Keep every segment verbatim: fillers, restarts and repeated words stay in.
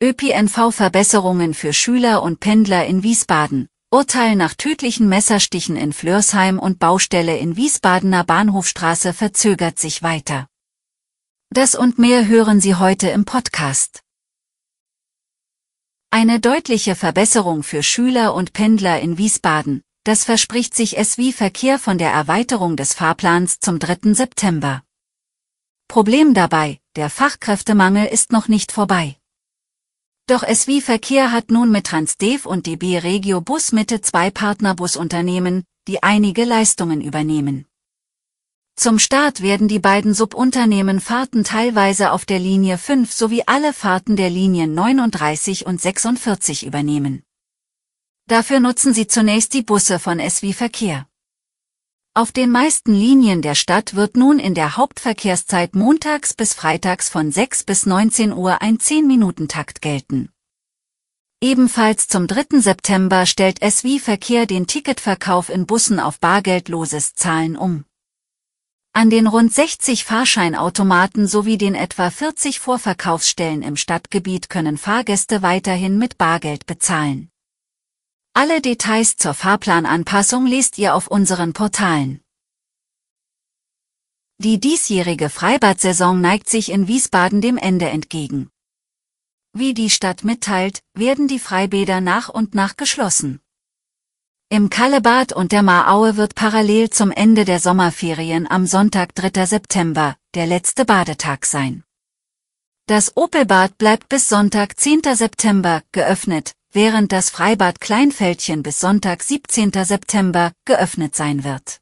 Ö P N V-Verbesserungen für Schüler und Pendler in Wiesbaden. Urteil nach tödlichen Messerstichen in Flörsheim und Baustelle in Wiesbadener Bahnhofstraße verzögert sich weiter. Das und mehr hören Sie heute im Podcast. Eine deutliche Verbesserung für Schüler und Pendler in Wiesbaden. Das verspricht sich E S W E Verkehr von der Erweiterung des Fahrplans zum dritten September. Problem dabei, der Fachkräftemangel ist noch nicht vorbei. Doch E S W E Verkehr hat nun mit Transdev und D B Regio Bus Mitte zwei Partnerbusunternehmen, die einige Leistungen übernehmen. Zum Start werden die beiden Subunternehmen Fahrten teilweise auf der Linie fünf sowie alle Fahrten der Linien neununddreißig und sechsundvierzig übernehmen. Dafür nutzen sie zunächst die Busse von E S W E Verkehr. Auf den meisten Linien der Stadt wird nun in der Hauptverkehrszeit montags bis freitags von sechs bis neunzehn Uhr ein zehn-Minuten-Takt gelten. Ebenfalls zum dritten September stellt E S W E Verkehr den Ticketverkauf in Bussen auf bargeldloses Zahlen um. An den rund sechzig Fahrscheinautomaten sowie den etwa vierzig Vorverkaufsstellen im Stadtgebiet können Fahrgäste weiterhin mit Bargeld bezahlen. Alle Details zur Fahrplananpassung lest ihr auf unseren Portalen. Die diesjährige Freibad-Saison neigt sich in Wiesbaden dem Ende entgegen. Wie die Stadt mitteilt, werden die Freibäder nach und nach geschlossen. Im Kallebad und der Mahaue wird parallel zum Ende der Sommerferien am Sonntag, dritten September, der letzte Badetag sein. Das Opelbad bleibt bis Sonntag, zehnten September, geöffnet, während das Freibad Kleinfeldchen bis Sonntag, siebzehnten September, geöffnet sein wird.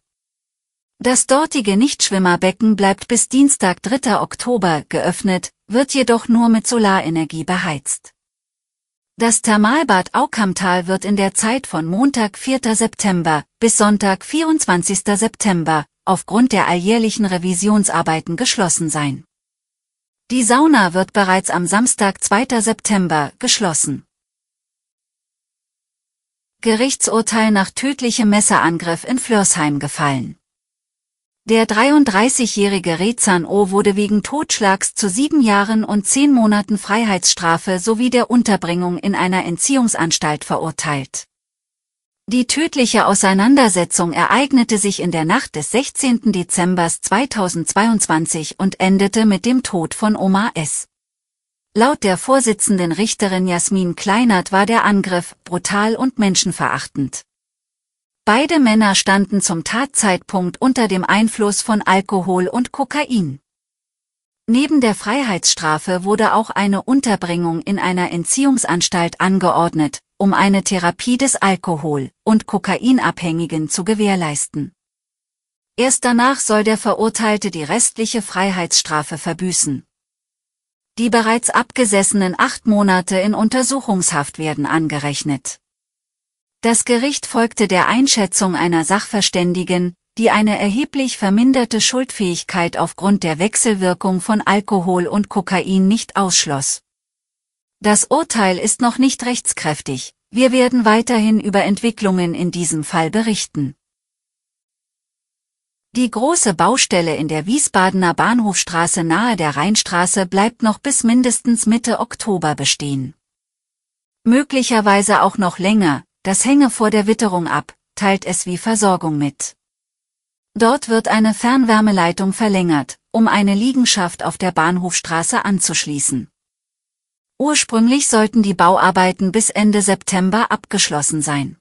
Das dortige Nichtschwimmerbecken bleibt bis Dienstag, dritten Oktober, geöffnet, wird jedoch nur mit Solarenergie beheizt. Das Thermalbad Aukamtal wird in der Zeit von Montag, vierten September, bis Sonntag, vierundzwanzigsten September, aufgrund der alljährlichen Revisionsarbeiten geschlossen sein. Die Sauna wird bereits am Samstag, zweiten September, geschlossen. Gerichtsurteil nach tödlichem Messerangriff in Flörsheim gefallen. Der dreiunddreißigjährige Rezan O wurde wegen Totschlags zu sieben Jahren und zehn Monaten Freiheitsstrafe sowie der Unterbringung in einer Entziehungsanstalt verurteilt. Die tödliche Auseinandersetzung ereignete sich in der Nacht des sechzehnten Dezember zweitausendzweiundzwanzig und endete mit dem Tod von Omar S. Laut der Vorsitzenden Richterin Jasmin Kleinert war der Angriff brutal und menschenverachtend. Beide Männer standen zum Tatzeitpunkt unter dem Einfluss von Alkohol und Kokain. Neben der Freiheitsstrafe wurde auch eine Unterbringung in einer Entziehungsanstalt angeordnet, um eine Therapie des Alkohol- und Kokainabhängigen zu gewährleisten. Erst danach soll der Verurteilte die restliche Freiheitsstrafe verbüßen. Die bereits abgesessenen acht Monate in Untersuchungshaft werden angerechnet. Das Gericht folgte der Einschätzung einer Sachverständigen, die eine erheblich verminderte Schuldfähigkeit aufgrund der Wechselwirkung von Alkohol und Kokain nicht ausschloss. Das Urteil ist noch nicht rechtskräftig. Wir werden weiterhin über Entwicklungen in diesem Fall berichten. Die große Baustelle in der Wiesbadener Bahnhofstraße nahe der Rheinstraße bleibt noch bis mindestens Mitte Oktober bestehen. Möglicherweise auch noch länger, das hänge vor der Witterung ab, teilt E S W E Versorgung mit. Dort wird eine Fernwärmeleitung verlängert, um eine Liegenschaft auf der Bahnhofstraße anzuschließen. Ursprünglich sollten die Bauarbeiten bis Ende September abgeschlossen sein.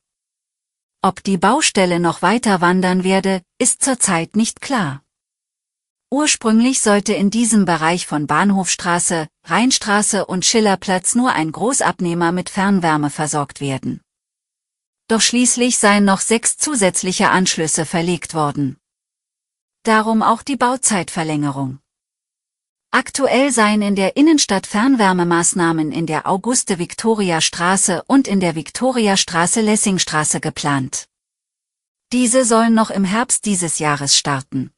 Ob die Baustelle noch weiter wandern werde, ist zurzeit nicht klar. Ursprünglich sollte in diesem Bereich von Bahnhofstraße, Rheinstraße und Schillerplatz nur ein Großabnehmer mit Fernwärme versorgt werden. Doch schließlich seien noch sechs zusätzliche Anschlüsse verlegt worden. Darum auch die Bauzeitverlängerung. Aktuell seien in der Innenstadt Fernwärmemaßnahmen in der Auguste-Victoria-Straße und in der Viktoriastraße-Lessingstraße geplant. Diese sollen noch im Herbst dieses Jahres starten.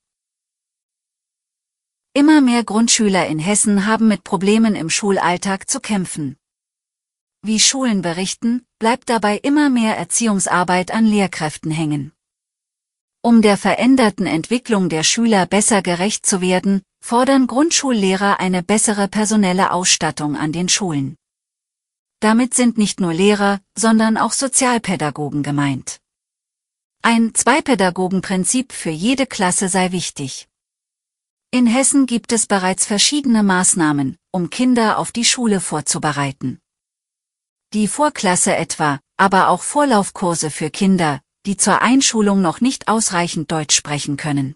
Immer mehr Grundschüler in Hessen haben mit Problemen im Schulalltag zu kämpfen. Wie Schulen berichten, bleibt dabei immer mehr Erziehungsarbeit an Lehrkräften hängen. Um der veränderten Entwicklung der Schüler besser gerecht zu werden, fordern Grundschullehrer eine bessere personelle Ausstattung an den Schulen. Damit sind nicht nur Lehrer, sondern auch Sozialpädagogen gemeint. Ein Zwei-Pädagogen-Prinzip für jede Klasse sei wichtig. In Hessen gibt es bereits verschiedene Maßnahmen, um Kinder auf die Schule vorzubereiten. Die Vorklasse etwa, aber auch Vorlaufkurse für Kinder, die zur Einschulung noch nicht ausreichend Deutsch sprechen können.